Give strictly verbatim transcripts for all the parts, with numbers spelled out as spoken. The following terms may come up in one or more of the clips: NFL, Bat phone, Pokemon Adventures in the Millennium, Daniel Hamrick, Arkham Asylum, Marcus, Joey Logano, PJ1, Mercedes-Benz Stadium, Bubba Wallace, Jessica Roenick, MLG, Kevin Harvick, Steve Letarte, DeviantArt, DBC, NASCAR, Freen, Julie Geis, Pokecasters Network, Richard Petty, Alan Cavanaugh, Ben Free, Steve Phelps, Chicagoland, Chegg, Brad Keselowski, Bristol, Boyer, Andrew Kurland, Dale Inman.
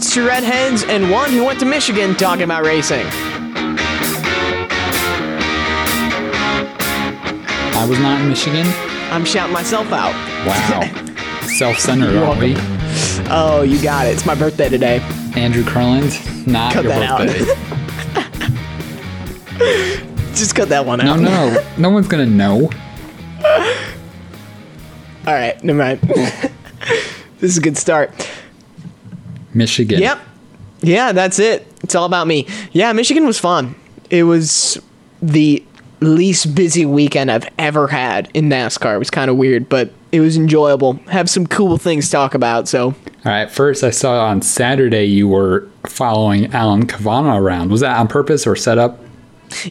It's two redheads and one who went to Michigan talking about racing. I was not in Michigan. I'm shouting myself out. Wow. Self-centered, aren't we? Oh, you got it. It's my birthday today. Andrew Kurland, not cut your birthday. Out. Just cut that one out. No, no. No one's going to know. All right. Never mind. This is a good start. Michigan. Yep. Yeah, that's it. It's all about me. Yeah, Michigan was fun. It was the least busy weekend I've ever had in NASCAR. It was kind of weird, but it was enjoyable. Have some cool things to talk about. So, all right. First, I saw on Saturday you were following Alan Cavanaugh around. Was that on purpose or set up?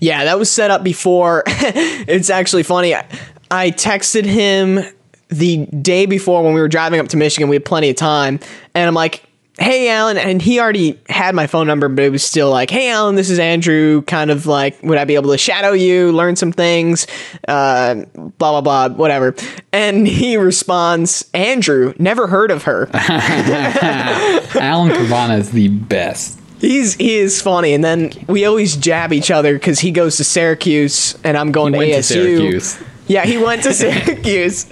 Yeah, that was set up before. It's actually funny. I, I texted him the day before when we were driving up to Michigan. We had plenty of time, and I'm like, hey, Alan, and he already had my phone number, but it was still like, hey, Alan, this is Andrew, kind of like, would I be able to shadow you, learn some things, uh, blah, blah, blah, whatever. And he responds, Andrew, never heard of her. Alan Cavanaugh is the best. He's, he is funny, and then we always jab each other because he goes to Syracuse, and I'm going he to went A S U. To Syracuse. Yeah, he went to Syracuse,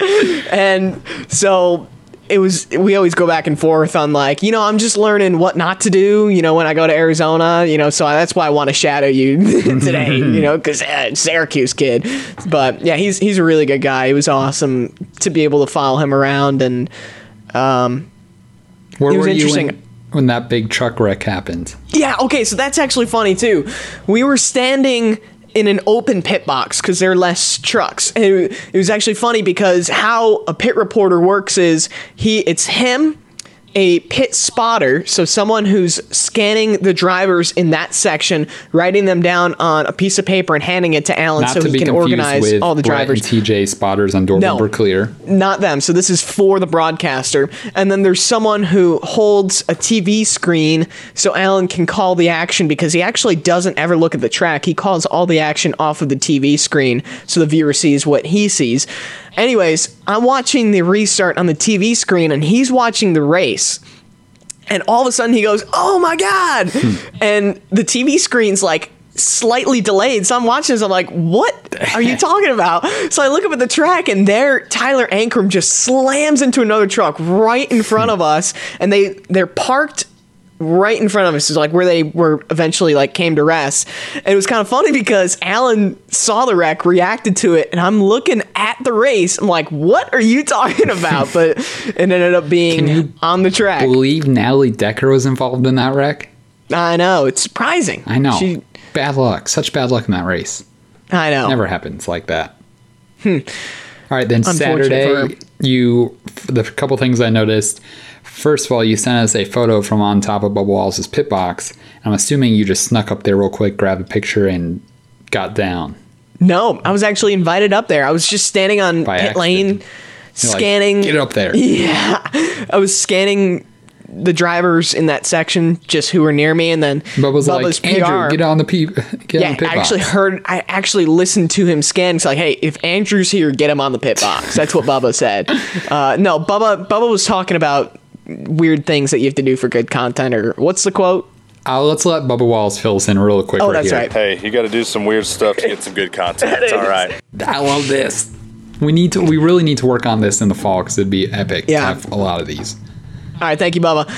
and so... It was, we always go back and forth on like, you know, I'm just learning what not to do, you know, when I go to Arizona, you know, so I, that's why I want to shadow you today, you know, because uh, Syracuse kid. But yeah, he's, he's a really good guy. It was awesome to be able to follow him around. And um, where it was were interesting. You when, when that big truck wreck happened? Yeah. Okay. So that's actually funny too. We were standing in an open pit box because there are less trucks. And it, it was actually funny because how a pit reporter works is he, it's him, a pit spotter, so someone who's scanning the drivers in that section, writing them down on a piece of paper and handing it to Alan not so to he can organize all the Brett drivers. And T J spotters on Door Bumper Clear. Not them. So this is for the broadcaster. And then there's someone who holds a T V screen so Alan can call the action because he actually doesn't ever look at the track. He calls all the action off of the T V screen so the viewer sees what he sees. Anyways, I'm watching the restart on the T V screen, and he's watching the race. And all of a sudden, he goes, oh, my God. And the T V screen's, like, slightly delayed. So I'm watching this. I'm like, what are you talking about? So I look up at the track, and there, Tyler Ankrum just slams into another truck right in front of us. And they, they're parked right in front of us is like where they were eventually like came to rest. And it was kind of funny because Alan saw the wreck, reacted to it, and I'm looking at the race. I'm like, what are you talking about? But it ended up being on the track. Can you believe Natalie Decker was involved in that wreck? I know. It's surprising. I know. She, bad luck. Such bad luck in that race. I know. It never happens like that. Hmm. All right. Then Saturday, you, the couple things I noticed. First of all, you sent us a photo from on top of Bubba Wallace's pit box. I'm assuming you just snuck up there real quick, grabbed a picture, and got down. No, I was actually invited up there. I was just standing on By pit accident. lane, scanning. Like, get up there. Yeah. I was scanning the drivers in that section, just who were near me, and then Bubba's Bubba's like, Andrew, P R. get on the, P- get yeah, on the pit box. Yeah, I actually box. heard, I actually listened to him scan. It's like, hey, if Andrew's here, get him on the pit box. That's what Bubba said. Uh, no, Bubba, Bubba was talking about weird things that you have to do for good content, or what's the quote? Uh, let's let Bubba Wallace fill us in real quick. Oh, right that's here. right. Hey, you got to do some weird stuff to get some good content. It's all right. I love this. We need to. We really need to work on this in the fall because it'd be epic yeah. to have a lot of these. All right, thank you, Bubba.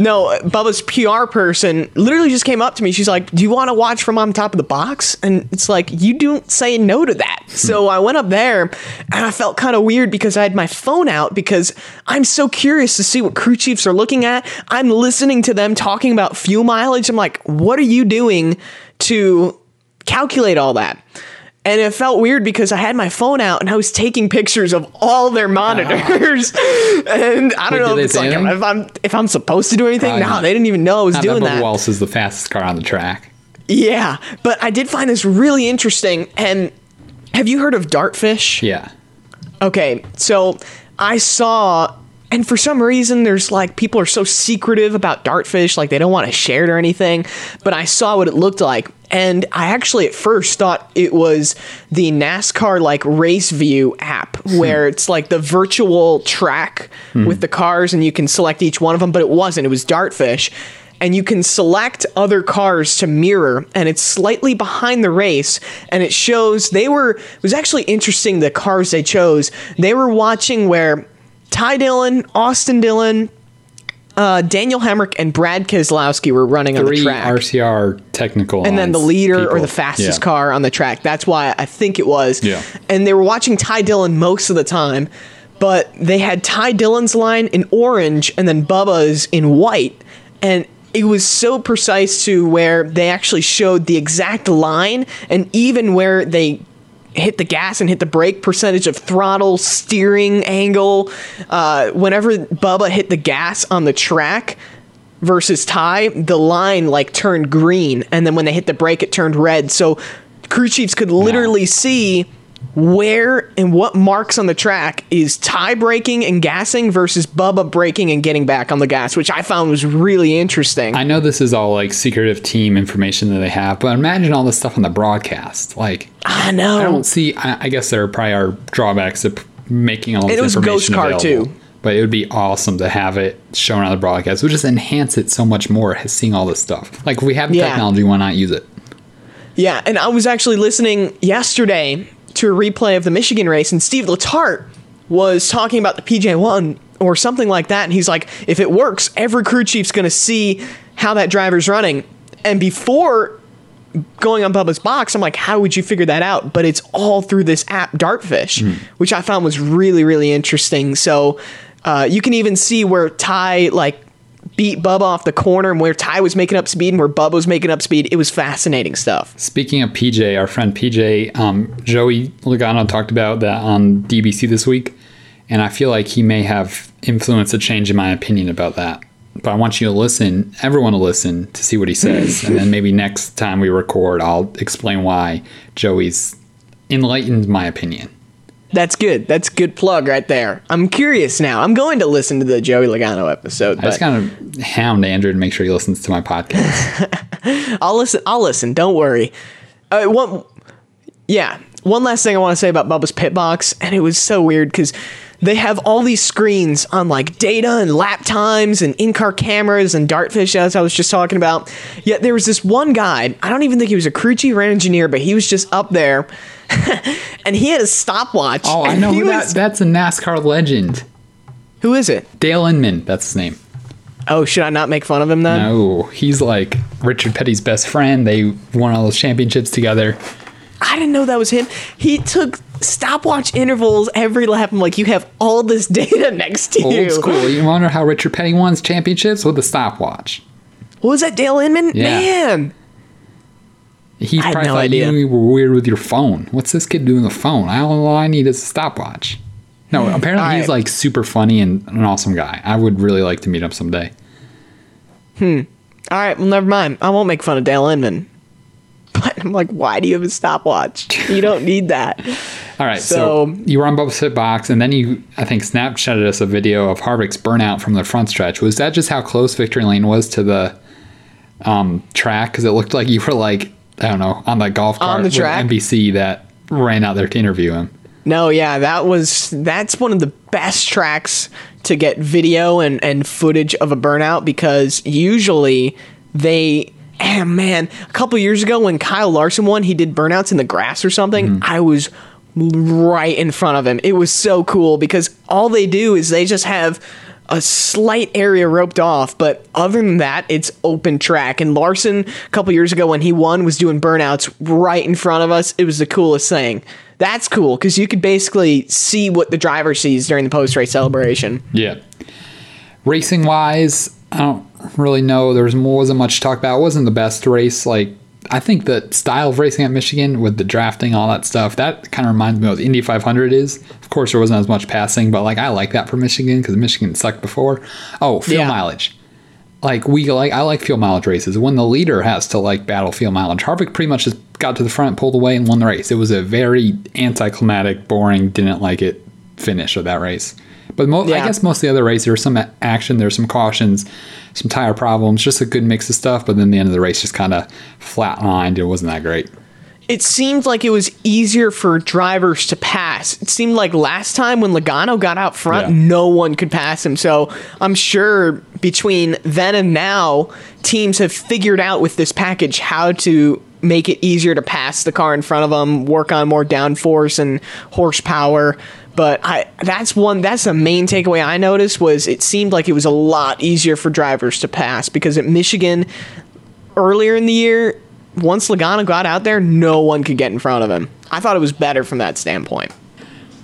No, Bubba's P R person literally just came up to me. She's like, do you want to watch from on top of the box? And it's like, you don't say no to that. So I went up there and I felt kind of weird because I had my phone out because I'm so curious to see what crew chiefs are looking at. I'm listening to them talking about fuel mileage. I'm like, what are you doing to calculate all that? And it felt weird because I had my phone out and I was taking pictures of all their monitors. Oh. And I don't Wait, know if it's like anything? if I'm if I'm supposed to do anything. Probably no, not. They didn't even know I was not doing that. Bubba Wallace is the fastest car on the track. Yeah, but I did find this really interesting. And have you heard of Dartfish? Yeah. Okay, so I saw, and for some reason, there's like people are so secretive about Dartfish, like they don't want to share it or anything. But I saw what it looked like, And I actually at first thought it was the NASCAR like race view app where hmm. it's like the virtual track hmm. with the cars and you can select each one of them, but it wasn't. It was Dartfish. And you can select other cars to mirror, and it's slightly behind the race, and it shows they were, it was actually interesting the cars they chose. They were watching where Ty Dillon, Austin Dillon, Uh, Daniel Hamrick and Brad Keselowski were running Three on the track. R C R technical. And then the leader people. or the fastest yeah. car on the track. That's why I think it was. Yeah. And they were watching Ty Dillon most of the time, but they had Ty Dillon's line in orange and then Bubba's in white. And it was so precise to where they actually showed the exact line and even where they hit the gas and hit the brake, percentage of throttle, steering angle. Uh, whenever Bubba hit the gas on the track versus Ty, the line like turned green. And then when they hit the brake, it turned red. So crew chiefs could literally wow. see where and what marks on the track is Ty braking and gassing versus Bubba braking and getting back on the gas, which I found was really interesting. I know this is all like secretive team information that they have, but imagine all this stuff on the broadcast. Like, I know. I don't see, I, I guess there probably are drawbacks of making all this information available. It was Ghost Car too. But it would be awesome to have it shown on the broadcast. It would just enhance it so much more, seeing all this stuff. Like, if we have the yeah. technology, why not use it? Yeah, and I was actually listening yesterday to a replay of the Michigan race, and Steve Letarte was talking about the P J one or something like that, and he's like, if it works, every crew chief's going to see how that driver's running. And before going on Bubba's box, I'm like, how would you figure that out? But it's all through this app, Dartfish, mm. which I found was really, really interesting. So uh, you can even see where Ty like beat Bubba off the corner and where Ty was making up speed and where Bubba was making up speed. It was fascinating stuff. Speaking of P J, our friend P J, um, Joey Logano talked about that on D B C this week, and I feel like he may have influenced a change in my opinion about that. But I want you to listen, everyone to listen, to see what he says, and then maybe next time we record, I'll explain why Joey's enlightened my opinion. That's good. That's a good plug right there. I'm curious now. I'm going to listen to the Joey Logano episode. I just kind of hound Andrew to make sure he listens to my podcast. I'll listen. I'll listen. Don't worry. Uh, one, yeah. One last thing I want to say about Bubba's pit box, and it was so weird because they have all these screens on like data and lap times and in-car cameras and Dartfish, as I was just talking about. Yet there was this one guy, I don't even think he was a crew chief or engineer, but he was just up there and he had a stopwatch. Oh, I know. That, was, that's a NASCAR legend. Who is it? Dale Inman. That's his name. Oh, should I not make fun of him then? No, he's like Richard Petty's best friend. They won all those championships together. I didn't know that was him. He took stopwatch intervals every lap. I'm like, you have all this data next to Old you. Old school. You wonder how Richard Petty won championships with a stopwatch. What was that, Dale Inman? Yeah. Man. He's I probably had no like, idea. You were weird with your phone. What's this kid doing with the phone? All I need is a stopwatch. No, apparently right. he's like super funny and an awesome guy. I would really like to meet up someday. Hmm. All right. Well, never mind. I won't make fun of Dale Inman. But I'm like, why do you have a stopwatch? You don't need that. All right, so, so you were on Bubba's Pit Box, and then you, I think, Snapchatted us a video of Harvick's burnout from the front stretch. Was that just how close Victory Lane was to the um, track? Because it looked like you were, like, I don't know, on that golf cart on the track with N B C that ran out there to interview him. No, yeah, that was that's one of the best tracks to get video and, and footage of a burnout, because usually they... And man, a couple years ago when Kyle Larson won, he did burnouts in the grass or something. Mm. I was right in front of him. It was so cool because all they do is they just have a slight area roped off. But other than that, it's open track. And Larson, a couple years ago when he won, was doing burnouts right in front of us. It was the coolest thing. That's cool because you could basically see what the driver sees during the post-race celebration. Yeah. Racing-wise, I don't really know. There was, wasn't much to talk about. It wasn't the best race. Like, I think the style of racing at Michigan with the drafting, all that stuff, that kind of reminds me of what the Indy five hundred is. Of course, there wasn't as much passing, but like I like that for Michigan because Michigan sucked before. Oh, fuel yeah. mileage. Like we like, I like fuel mileage races. When the leader has to like battle fuel mileage, Harvick pretty much just got to the front, pulled away, and won the race. It was a very anticlimactic, boring, didn't like it finish of that race. But mo- yeah. I guess most of the other races, there's some action, there's some cautions, some tire problems, just a good mix of stuff. But then the end of the race just kind of flatlined. It wasn't that great. It seemed like it was easier for drivers to pass. It seemed like last time when Logano got out front, yeah. no one could pass him. So I'm sure between then and now, teams have figured out with this package how to make it easier to pass the car in front of them, work on more downforce and horsepower. But I, that's one. That's the main takeaway I noticed, was it seemed like it was a lot easier for drivers to pass, because at Michigan earlier in the year, once Logano got out there, no one could get in front of him. I thought it was better from that standpoint.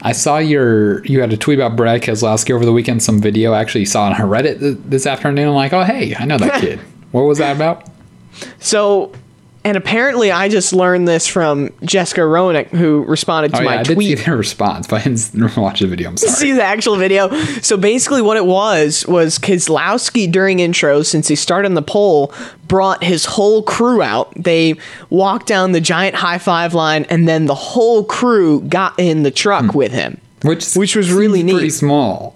I saw your you had a tweet about Brad Keselowski over the weekend. Some video I actually saw on Reddit th- this afternoon. I'm like, oh hey, I know that kid. What was that about? So. And apparently, I just learned this from Jessica Roenick, who responded to oh, my yeah, tweet. I didn't see their response, but I didn't watch the video. I'm sorry. See the actual video. So basically, what it was was Keselowski during intros, since he started on the pole, brought his whole crew out. They walked down the giant high five line, and then the whole crew got in the truck hmm. with him, which which was really neat. Pretty small.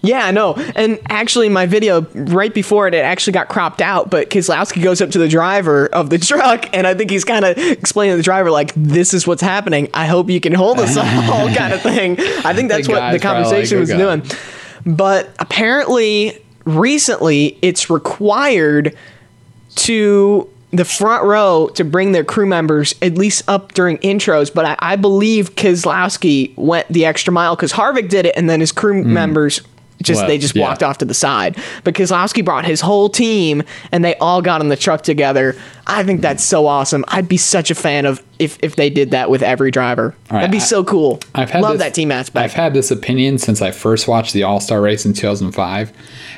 Yeah, I know. And actually, my video right before it, it actually got cropped out. But Keselowski goes up to the driver of the truck, and I think he's kind of explaining to the driver, like, this is what's happening. I hope you can hold us all kind of thing. I think that's what the conversation was doing. But apparently, recently, it's required to the front row to bring their crew members at least up during intros, but I, I believe Keselowski went the extra mile, because Harvick did it, and then his crew mm. members... Just well, they just yeah. walked off to the side. But Keselowski brought his whole team, and they all got in the truck together. I think that's so awesome. I'd be such a fan of if, if they did that with every driver. Right, That'd be I, so cool. I've had Love this, that team aspect. I've had this opinion since I first watched the All-Star Race in two thousand five.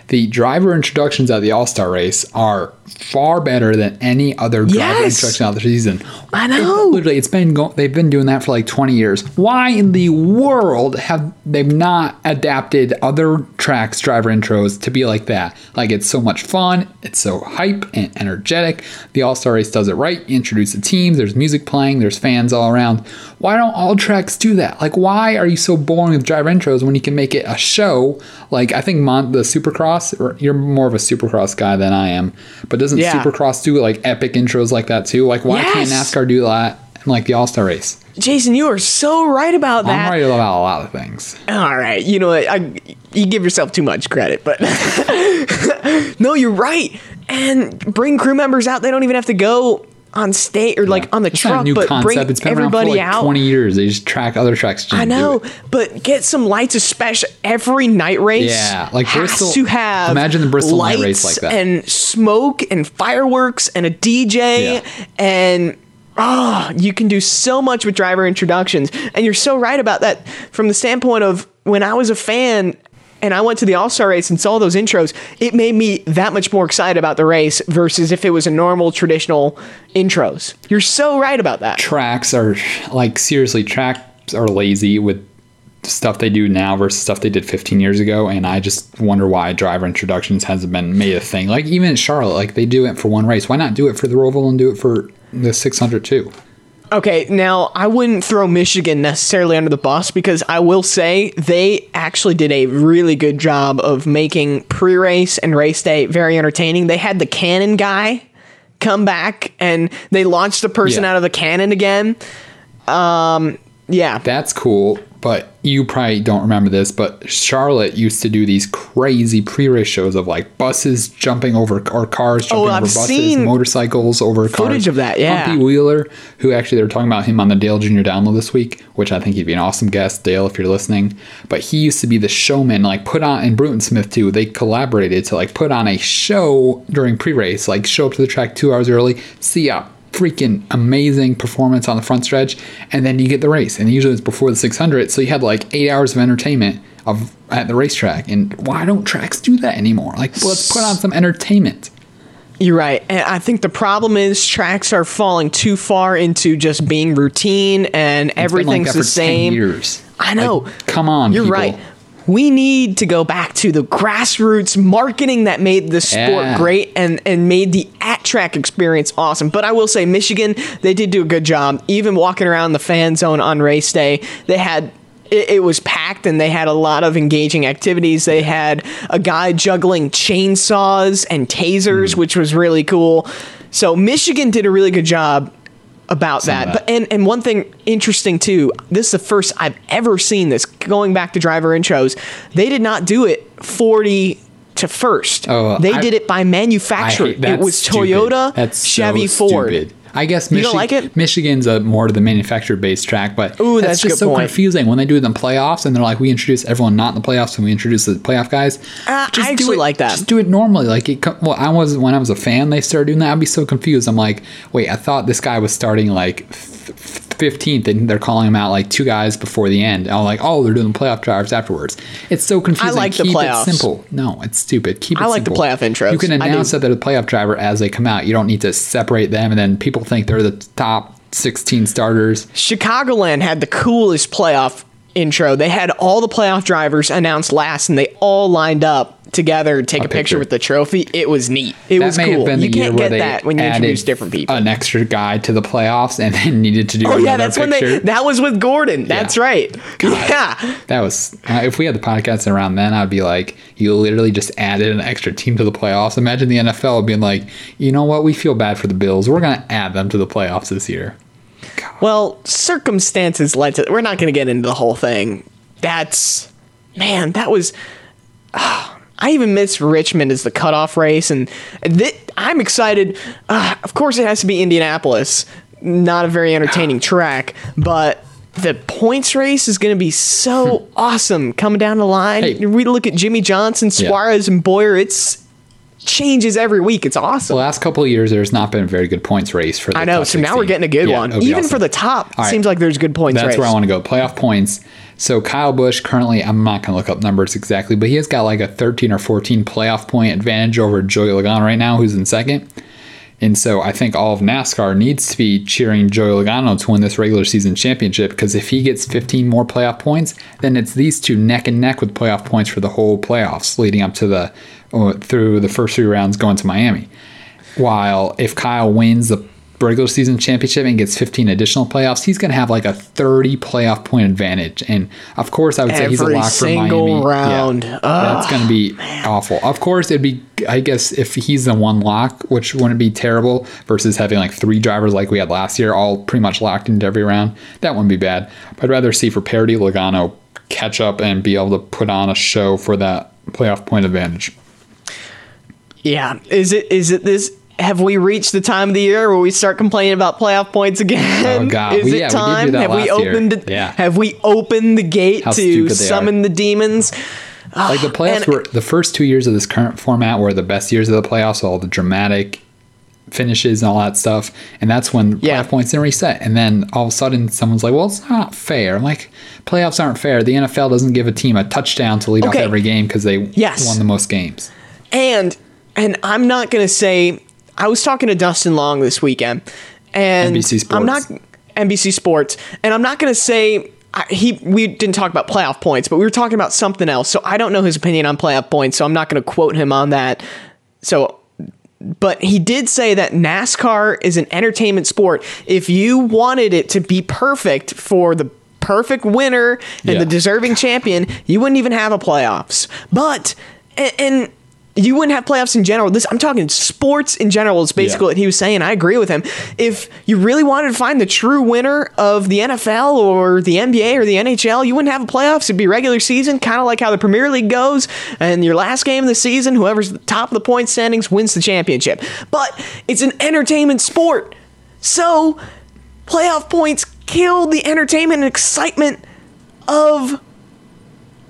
The driver introductions at the All-Star Race are far better than any other driver yes! introduction of the season. I know. It, literally, it's been go- they've been doing that for like twenty years. Why in the world have they've not adapted other tracks' driver intros to be like that? Like, it's so much fun. It's so hype and energetic. The All-Star Race does it right. You introduce the teams. There's music playing. There's fans all around. Why don't all tracks do that? Like, why are you so boring with driver intros when you can make it a show? Like, I think Mon- the Supercross, or you're more of a Supercross guy than I am, but doesn't yeah. Supercross do like epic intros like that too? Like, why yes. can't NASCAR do that in like the All-Star Race? Jason, you are so right about that. I'm right about a lot of things. All right. You know what? I, you give yourself too much credit, but no, you're right. And bring crew members out. They don't even have to go on stage or yeah. like on the it's truck, not a new but concept. Bring it's been everybody around for like out. twenty years. They just track other tracks. I know, but get some lights, especially every night race. Yeah, like has Bristol. To have imagine the Bristol lights night race like that, and smoke and fireworks and a D J yeah. and. Oh, you can do so much with driver introductions. And you're so right about that from the standpoint of when I was a fan and I went to the All-Star Race and saw those intros, it made me that much more excited about the race versus if it was a normal traditional intros. You're so right about that. Tracks are like, seriously, tracks are lazy with stuff they do now versus stuff they did fifteen years ago, and I just wonder why driver introductions hasn't been made a thing. Like, even in Charlotte, like, they do it for one race. Why not do it for the Roval and do it for the six hundred too? Okay, now I wouldn't throw Michigan necessarily under the bus, because I will say they actually did a really good job of making pre-race and race day very entertaining. They had the cannon guy come back, and they launched the person yeah. out of the cannon again. Um, yeah. That's cool. But you probably don't remember this, but Charlotte used to do these crazy pre-race shows of like buses jumping over or cars jumping oh, over I've buses, motorcycles over footage cars. Footage of that, yeah. Humpy Wheeler, who actually they were talking about him on the Dale Junior Download this week, which I think he'd be an awesome guest, Dale, if you're listening. But he used to be the showman, like put on, and Bruton Smith too. They collaborated to like put on a show during pre-race, like show up to the track two hours early, see ya. Freaking amazing performance on the front stretch, and then you get the race, and usually it's before the six hundred, so you had like eight hours of entertainment of at the racetrack. And why don't tracks do that anymore? Like, well, let's put on some entertainment. You're right, and I think the problem is tracks are falling too far into just being routine, and it's everything's like the same years. I know, like, come on, you're people. Right, we need to go back to the grassroots marketing that made the sport yeah. great and, and made the at-track experience awesome. But I will say, Michigan, they did do a good job. Even walking around the fan zone on race day, they had it, it was packed, and they had a lot of engaging activities. They had a guy juggling chainsaws and tasers, mm. which was really cool. So Michigan did a really good job about that. that. But and, and one thing interesting, too, this is the first I've ever seen this, going back to driver intros. They did not do it forty to first. Oh, well, they I, did it by manufacturer. Hate, it was stupid. Toyota, that's Chevy, so Ford. Stupid. I guess Michi- you don't like it? Michigan's a more to the manufacturer-based track, but Ooh, that's, that's just so point. confusing when they do it in the playoffs and they're like, we introduce everyone not in the playoffs and we introduce the playoff guys. Uh, just I actually do it, like that. Just do it normally. Like it. Well, I was when I was a fan, they started doing that. I'd be so confused. I'm like, wait, I thought this guy was starting like fifteenth, and they're calling him out like two guys before the end. I'm like, oh, they're doing the playoff drivers afterwards. It's so confusing. I like Keep the playoffs. It simple. No, it's stupid. Keep it I like simple. the playoff intros. You can announce that they're the playoff driver as they come out. You don't need to separate them and then people think they're the top sixteen starters. Chicagoland had the coolest playoff intro. They had all the playoff drivers announced last, and they all lined up together to take a, a picture. picture with the trophy. It was neat. It that was cool. You can't get that when you introduce different people. An extra guy to the playoffs, and then needed to do. Oh yeah, that's picture. when they. That was with Gordon. That's yeah. right. God, yeah, that was. Uh, if we had the podcast around then, I'd be like, you literally just added an extra team to the playoffs. Imagine the N F L being like, you know what? We feel bad for the Bills. We're gonna add them to the playoffs this year. God. Well, circumstances led to. We're not gonna get into the whole thing. That's man. That was. Uh, I even miss Richmond as the cutoff race, and th- I'm excited. Uh, of course, it has to be Indianapolis. Not a very entertaining track, but the points race is going to be so awesome coming down the line. Hey. We look at Jimmy Johnson, Suarez, yeah. and Boyer. It's changes every week. It's awesome. The last couple of years, there's not been a very good points race for the I know, so sixteen. Now we're getting a good yeah, one. Even awesome. for the top, right. seems like there's good points That's race. That's where I want to go. Playoff points. So Kyle Busch currently, I'm not going to look up numbers exactly, but he has got like a thirteen or fourteen playoff point advantage over Joey Logano right now, who's in second. And so I think all of NASCAR needs to be cheering Joey Logano to win this regular season championship, because if he gets fifteen more playoff points, then it's these two neck and neck with playoff points for the whole playoffs leading up to the through the first three rounds going to Miami. While if Kyle wins the regular season championship and gets fifteen additional playoffs, he's going to have like a thirty playoff point advantage. And of course, I would Every say he's a lock for Miami. Every single round. Yeah. Oh, that's going to be man. awful. Of course, it'd be, I guess, if he's the one lock, which wouldn't be terrible, versus having like three drivers like we had last year, all pretty much locked into every round. That wouldn't be bad. But I'd rather see for parity Logano catch up and be able to put on a show for that playoff point advantage. Yeah. Is it? Is it this? Have we reached the time of the year where we start complaining about playoff points again? Oh God! Is we, it yeah, time? We did do that have last we opened? Year. The, yeah. Have we opened the gate How to summon are. the demons? Like the playoffs and, were the first two years of this current format were the best years of the playoffs. All the dramatic finishes and all that stuff, and that's when yeah. playoff points didn't reset. And then all of a sudden, someone's like, "Well, it's not fair." I'm like, playoffs aren't fair. The N F L doesn't give a team a touchdown to lead okay. off every game because they yes. won the most games. And and I'm not gonna say. I was talking to Dustin Long this weekend, and N B C Sports. I'm not N B C Sports, and I'm not going to say I, he. We didn't talk about playoff points, but we were talking about something else. So I don't know his opinion on playoff points, so I'm not going to quote him on that. So, but he did say that NASCAR is an entertainment sport. If you wanted it to be perfect for the perfect winner and yeah. the deserving champion, you wouldn't even have a playoffs. But and. and You wouldn't have playoffs in general. This I'm talking sports in general is basically yeah. what he was saying. I agree with him. If you really wanted to find the true winner of the N F L or the N B A or the N H L, you wouldn't have a playoffs. It'd be regular season, kind of like how the Premier League goes. And your last game of the season, whoever's top of the point standings wins the championship. But it's an entertainment sport. So playoff points kill the entertainment and excitement of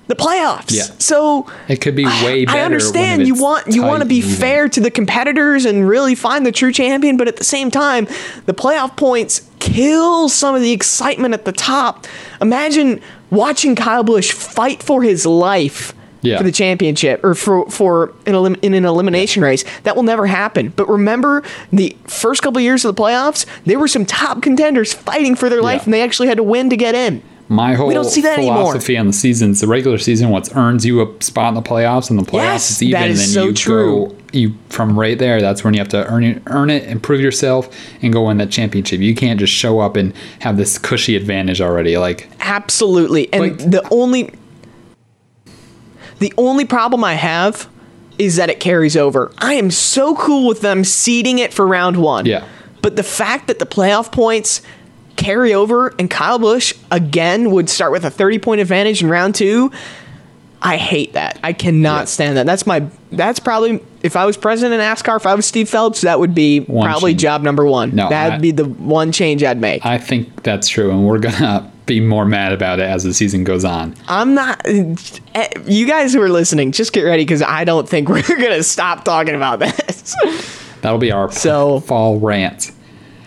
the playoffs. Yeah. So it could be way better. I understand you want you want to be even. fair to the competitors and really find the true champion, but at the same time, the playoff points kill some of the excitement at the top. Imagine watching Kyle Busch fight for his life yeah. for the championship or for for an elim- in an elimination yeah. race. That will never happen. But remember the first couple of years of the playoffs, there were some top contenders fighting for their life yeah. and they actually had to win to get in. My whole we don't see that philosophy anymore. On the season is the regular season, what earns you a spot in the playoffs, and the playoffs yes, is even. That is and so you true. Go, you from right there, that's when you have to earn it, earn it, improve yourself, and go win that championship. You can't just show up and have this cushy advantage already. Like absolutely, and like, the only the only problem I have is that it carries over. I am so cool with them seeding it for round one. Yeah, but the fact that the playoff points carry over and Kyle Busch again would start with a thirty point advantage in round two. I hate that. I cannot yeah. stand that. That's my that's probably if I was president of NASCAR, if I was Steve Phelps, that would be one probably change. Job number one. No, that'd I, be the one change I'd make. I think that's true, and we're gonna be more mad about it as the season goes on. I'm not you guys who are listening, just get ready because I don't think we're gonna stop talking about this. That'll be our so, fall rant.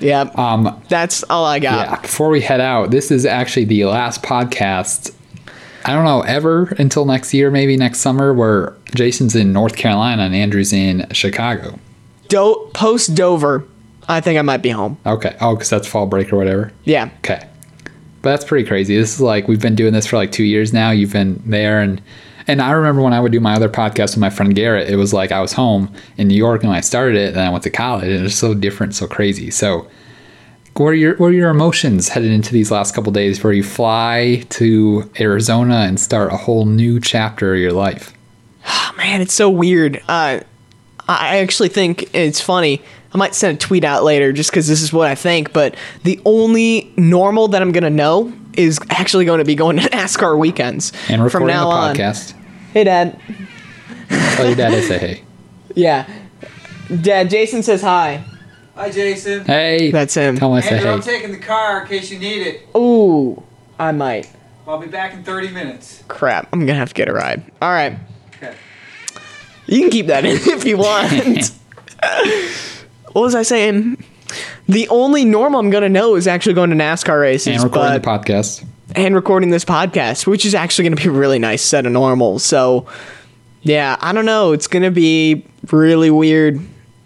Yeah, um, that's all I got. Yeah, before we head out, this is actually the last podcast, I don't know, ever until next year, maybe next summer, where Jason's in North Carolina and Andrew's in Chicago. Do- Post Dover, I think I might be home. Okay. Oh, because that's fall break or whatever? Yeah. Okay. But that's pretty crazy. This is like, we've been doing this for like two years now. You've been there and... And I remember when I would do my other podcast with my friend Garrett, it was like I was home in New York and I started it, and then I went to college, and it was so different, so crazy. So what are your what are your emotions headed into these last couple of days where you fly to Arizona and start a whole new chapter of your life? Oh, man, it's so weird. Uh, I actually think it's funny. I might send a tweet out later just because this is what I think, but the only normal that I'm going to know is actually going to be going to NASCAR weekends. And recording from now the podcast. On. Hey, Dad. Tell your dad I say hey. Yeah. Dad, Jason says hi. Hi, Jason. Hey. That's him. Tell him I say hey. I'm taking the car in case you need it. Ooh, I might. I'll be back in thirty minutes. Crap, I'm going to have to get a ride. All right. Okay. You can keep that in if you want. What was I saying? The only normal I'm going to know is actually going to NASCAR races. And recording the podcast. And recording this podcast, which is actually going to be a really nice set of normal. So, yeah, I don't know. It's going to be really weird.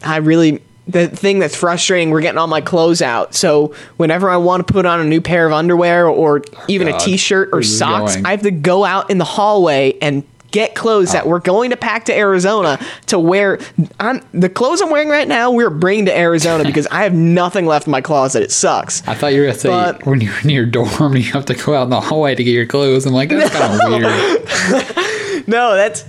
I really... The thing that's frustrating, we're getting all my clothes out. So whenever I want to put on a new pair of underwear or even oh a T-shirt or socks, I have to go out in the hallway and... Get clothes oh. that we're going to pack to Arizona to wear. I'm, the clothes I'm wearing right now, we're bringing to Arizona because I have nothing left in my closet. It sucks. I thought you were going to say but, when you're in your dorm, you have to go out in the hallway to get your clothes. I'm like, that's no. kind of weird. No, that's...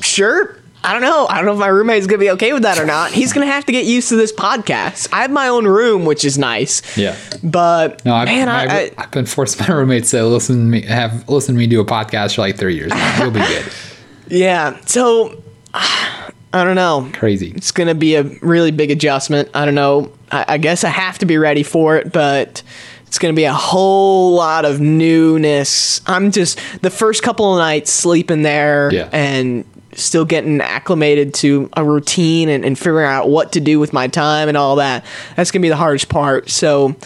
Sure. I don't know. I don't know if my roommate's going to be okay with that or not. He's going to have to get used to this podcast. I have my own room, which is nice. Yeah. But, no, I've, man, I've, I, I've been forced my roommates to listen to me, have listened to me do a podcast for like three years. You'll be good. Yeah. So, I don't know. Crazy. It's going to be a really big adjustment. I don't know. I, I guess I have to be ready for it, but... It's going to be a whole lot of newness. I'm just the first couple of nights sleeping there yeah. and still getting acclimated to a routine and, and figuring out what to do with my time and all that. That's going to be the hardest part. So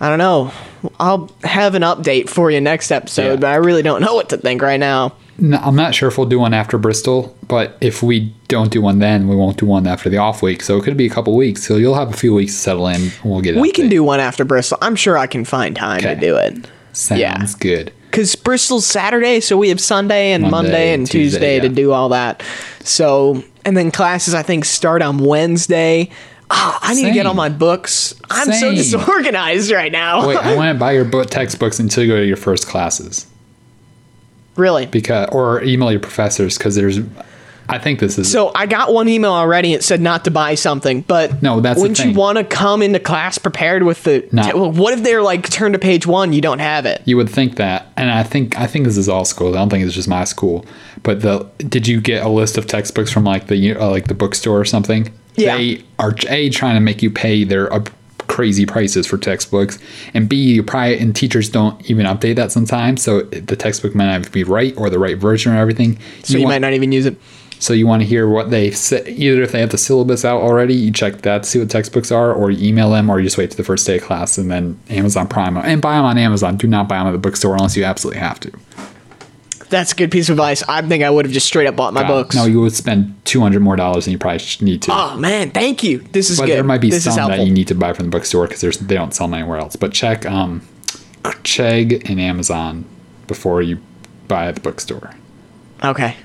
I don't know. I'll have an update for you next episode, yeah. but I really don't know what to think right now. No, I'm not sure if we'll do one after Bristol, but if we don't do one then, we won't do one after the off week. So it could be a couple weeks. So you'll have a few weeks to settle in, and we'll get it. We can do one after Bristol. I'm sure I can find time okay. to do it. Sounds yeah. good. Because Bristol's Saturday, so we have Sunday and Monday, Monday and Tuesday, Tuesday yeah. to do all that. So, and then classes, I think, start on Wednesday. Oh, I need Same. to get all my books. I'm Same. so disorganized right now. Wait, I want to buy your book textbooks until you go to your first classes. Really? Because or email your professors because there's, I think this is. So I got one email already. It said not to buy something, but no, that's wouldn't the thing. You want to come into class prepared with the? No. T- well, what if they're like turn to page one? You don't have it. You would think that, and I think I think this is all schools. I don't think it's just my school. But the did you get a list of textbooks from like the uh, like the bookstore or something? Yeah. They are A, trying to make you pay their uh, crazy prices for textbooks, and B, you probably and teachers don't even update that sometimes, so the textbook might not be right or the right version or everything, so you, you want, might not even use it. So you want to hear what they say, either if they have the syllabus out already, you check that, see what textbooks are, or you email them, or you just wait to the first day of class and then Amazon Prime and buy them on Amazon. Do not buy them at the bookstore unless you absolutely have to. That's a good piece of advice. I think I would have just straight up bought my God. books. No, you would spend two hundred dollars more than you probably need to. Oh, man. Thank you. This is but good. But there might be this some that you need to buy from the bookstore because they don't sell them anywhere else. But check um, Chegg and Amazon before you buy at the bookstore. Okay.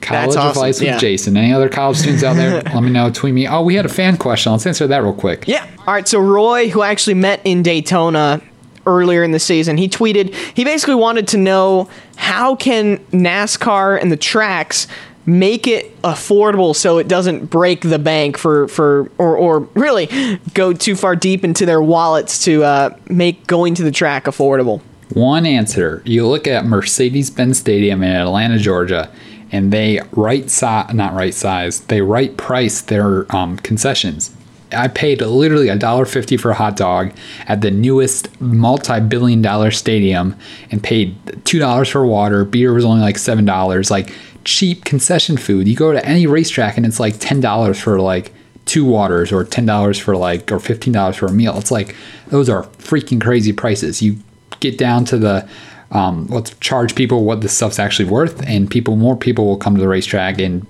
College That's awesome. Advice with yeah. Jason. Any other college students out there? Let me know. Tweet me. Oh, we had a fan question. Let's answer that real quick. Yeah. All right. So Roy, who I actually met in Daytona earlier in the season, he tweeted, he basically wanted to know, how can NASCAR and the tracks make it affordable so it doesn't break the bank for, for or, or really go too far deep into their wallets to uh, make going to the track affordable? One answer. You look at Mercedes-Benz Stadium in Atlanta, Georgia, and they right size, not right size, they right price their um, concessions. I paid literally a dollar fifty for a hot dog at the newest multi-billion dollar stadium and paid two dollars for water. Beer was only like seven dollars. Like cheap concession food. You go to any racetrack and it's like ten dollars for like two waters or ten dollars for like, or fifteen dollars for a meal. It's like, those are freaking crazy prices. You get down to the, um, let's charge people what the stuff's actually worth, and people, more people will come to the racetrack, and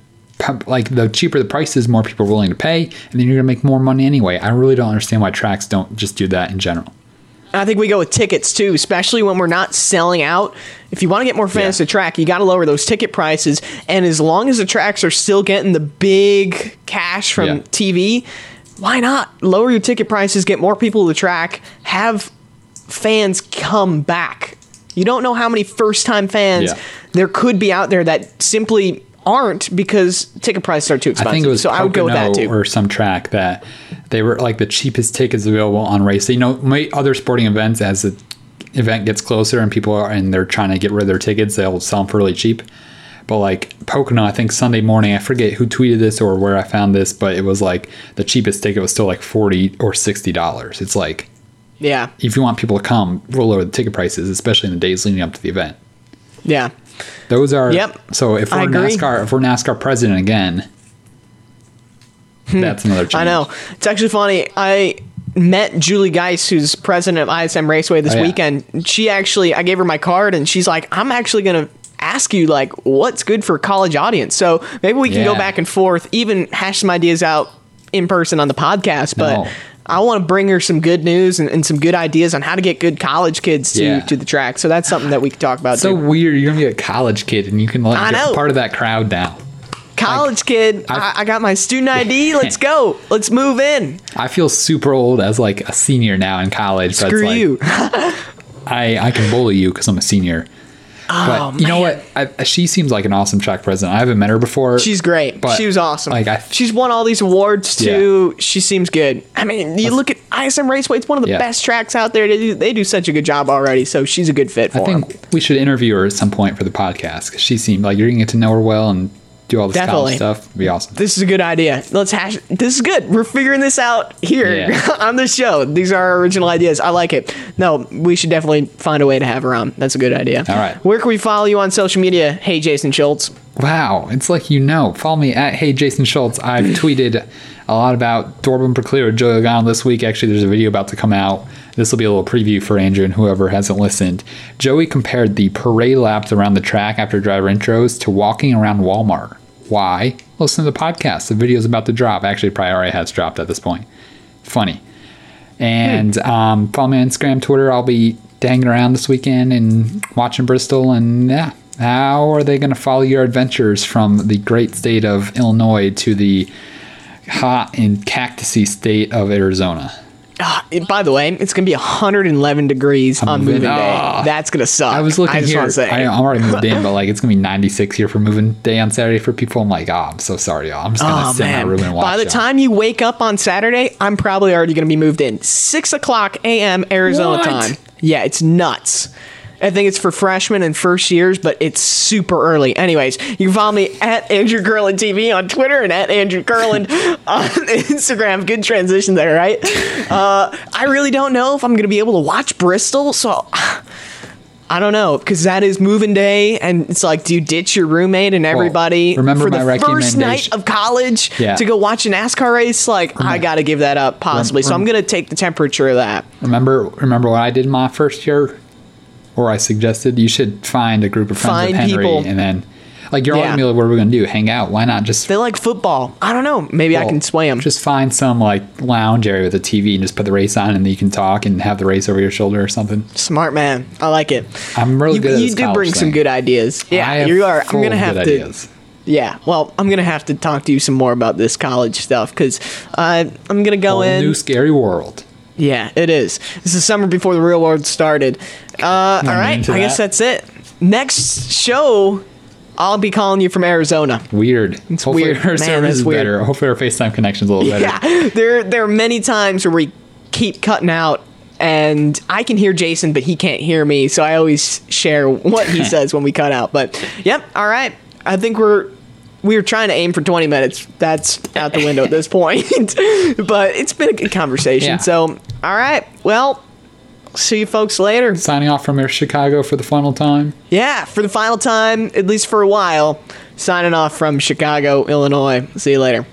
like the cheaper the price is, more people are willing to pay, and then you're gonna make more money anyway. I really don't understand why tracks don't just do that in general. I think we go with tickets too, especially when we're not selling out. If you want to get more fans yeah. to track, you got to lower those ticket prices, and as long as the tracks are still getting the big cash from yeah. T V, why not lower your ticket prices, get more people to the track, have fans come back. You don't know how many first-time fans yeah. there could be out there that simply aren't, because ticket prices are too expensive. I think it was so Pocono, I would go with that too, or some track that they were like the cheapest tickets available on race. So, you know, other sporting events, as the event gets closer and people are and they're trying to get rid of their tickets, they'll sell them for really cheap. But like Pocono, I think Sunday morning, I forget who tweeted this or where I found this, but it was like the cheapest ticket was still like forty or sixty dollars. It's like, yeah, if you want people to come, we'll lower the ticket prices, especially in the days leading up to the event. Yeah. Those are yep. So if we're NASCAR, if we're NASCAR president again, hmm. that's another challenge. I know. It's actually funny. I met Julie Geis, who's president of I S M Raceway, this oh, yeah. weekend. She actually, I gave her my card, and she's like, "I'm actually gonna ask you like what's good for college audience." So maybe we can yeah. go back and forth, even hash some ideas out in person on the podcast. But no. I want to bring her some good news and, and some good ideas on how to get good college kids to, yeah. to the track. So that's something that we can talk about. So too. Weird. You're going to be a college kid and you can let get part of that crowd now. College like, kid. I, I got my student I D. Yeah. Let's go. Let's move in. I feel super old as like a senior now in college. Screw but it's like, you. I, I can bully you because I'm a senior. But oh, you know man. What? I, she seems like an awesome track president. I haven't met her before. She's great. But she was awesome. Like I, she's won all these awards too. Yeah. She seems good. I mean, you look at I S M Raceway. It's one of the yeah. best tracks out there. They do, they do such a good job already. So she's a good fit for I think them. We should interview her at some point for the podcast, because she seemed like you're going to get to know her well and do all this Definitely. College stuff. It'd be awesome. This is a good idea. Let's hash. This is good. We're figuring this out here yeah. on the show. These are our original ideas. I like it. No, we should definitely find a way to have her on. That's a good idea. All right. Where can we follow you on social media? Hey, Jason Schultz. Wow. It's like, you know, follow me at Hey, Jason Schultz. I've tweeted a lot about Dorbin Preclear, Joey Logano this week. Actually, there's a video about to come out. This will be a little preview for Andrew and whoever hasn't listened. Joey compared the parade laps around the track after driver intros to walking around Walmart. Why? Listen to the podcast. The video's about to drop. Actually, probably already has dropped at this point. Funny. And hey. um, follow me on Instagram, Twitter. I'll be hanging around this weekend and watching Bristol. And yeah, how are they going to follow your adventures from the great state of Illinois to the hot and cactusy state of Arizona? Uh, it, by the way, it's going to be one hundred eleven degrees I'm on moving, moving day. Uh, That's going to suck. I was looking I here. Just I, I'm already moved in, but like it's going to be ninety-six here for moving day on Saturday for people. I'm like, oh, I'm so sorry, y'all. I'm just going to oh, sit man. in my room and watch. By the y'all. time you wake up on Saturday, I'm probably already going to be moved in. six o'clock a.m. Arizona what? time. Yeah, it's nuts. I think it's for freshmen and first years, but it's super early. Anyways, you can follow me at Andrew Kurland T V on Twitter and at Andrew Kurland on Instagram. Good transition there, right? Uh, I really don't know if I'm going to be able to watch Bristol, so I don't know, because that is moving day, and it's like, do you ditch your roommate and everybody well, remember for my the first night of college yeah. to go watch a NASCAR race? Like, remember, I got to give that up, possibly. Rem- so I'm going to take the temperature of that. Remember, remember what I did my first year? Or I suggested you should find a group of friends find with Henry people. And then Like, you're yeah. ultimately, what are we going to do? Hang out? Why not just... They like football. I don't know. Maybe well, I can sway them. Just find some, like, lounge area with a T V and just put the race on, and then you can talk and have the race over your shoulder or something. Smart man. I like it. I'm really you, good at this college thing. You do bring some good ideas. Yeah, you are. I'm going to have to... Ideas. Yeah, well, I'm going to have to talk to you some more about this college stuff, because uh, I'm going to go Whole in... new scary world. Yeah, it is. This is summer before the real world started. Uh, all right, I that. guess that's it. Next show, I'll be calling you from Arizona. Weird. It's Hopefully weird. Our service is weird. better. Hopefully our FaceTime connection's a little yeah, better. Yeah, there, there are many times where we keep cutting out, and I can hear Jason, but he can't hear me, so I always share what he says when we cut out. But, yep, all right. I think we're... We were trying to aim for twenty minutes. That's out the window at this point. But it's been a good conversation. Yeah. So, all right. Well, see you folks later. Signing off from Chicago for the final time. Yeah, for the final time, at least for a while. Signing off from Chicago, Illinois. See you later.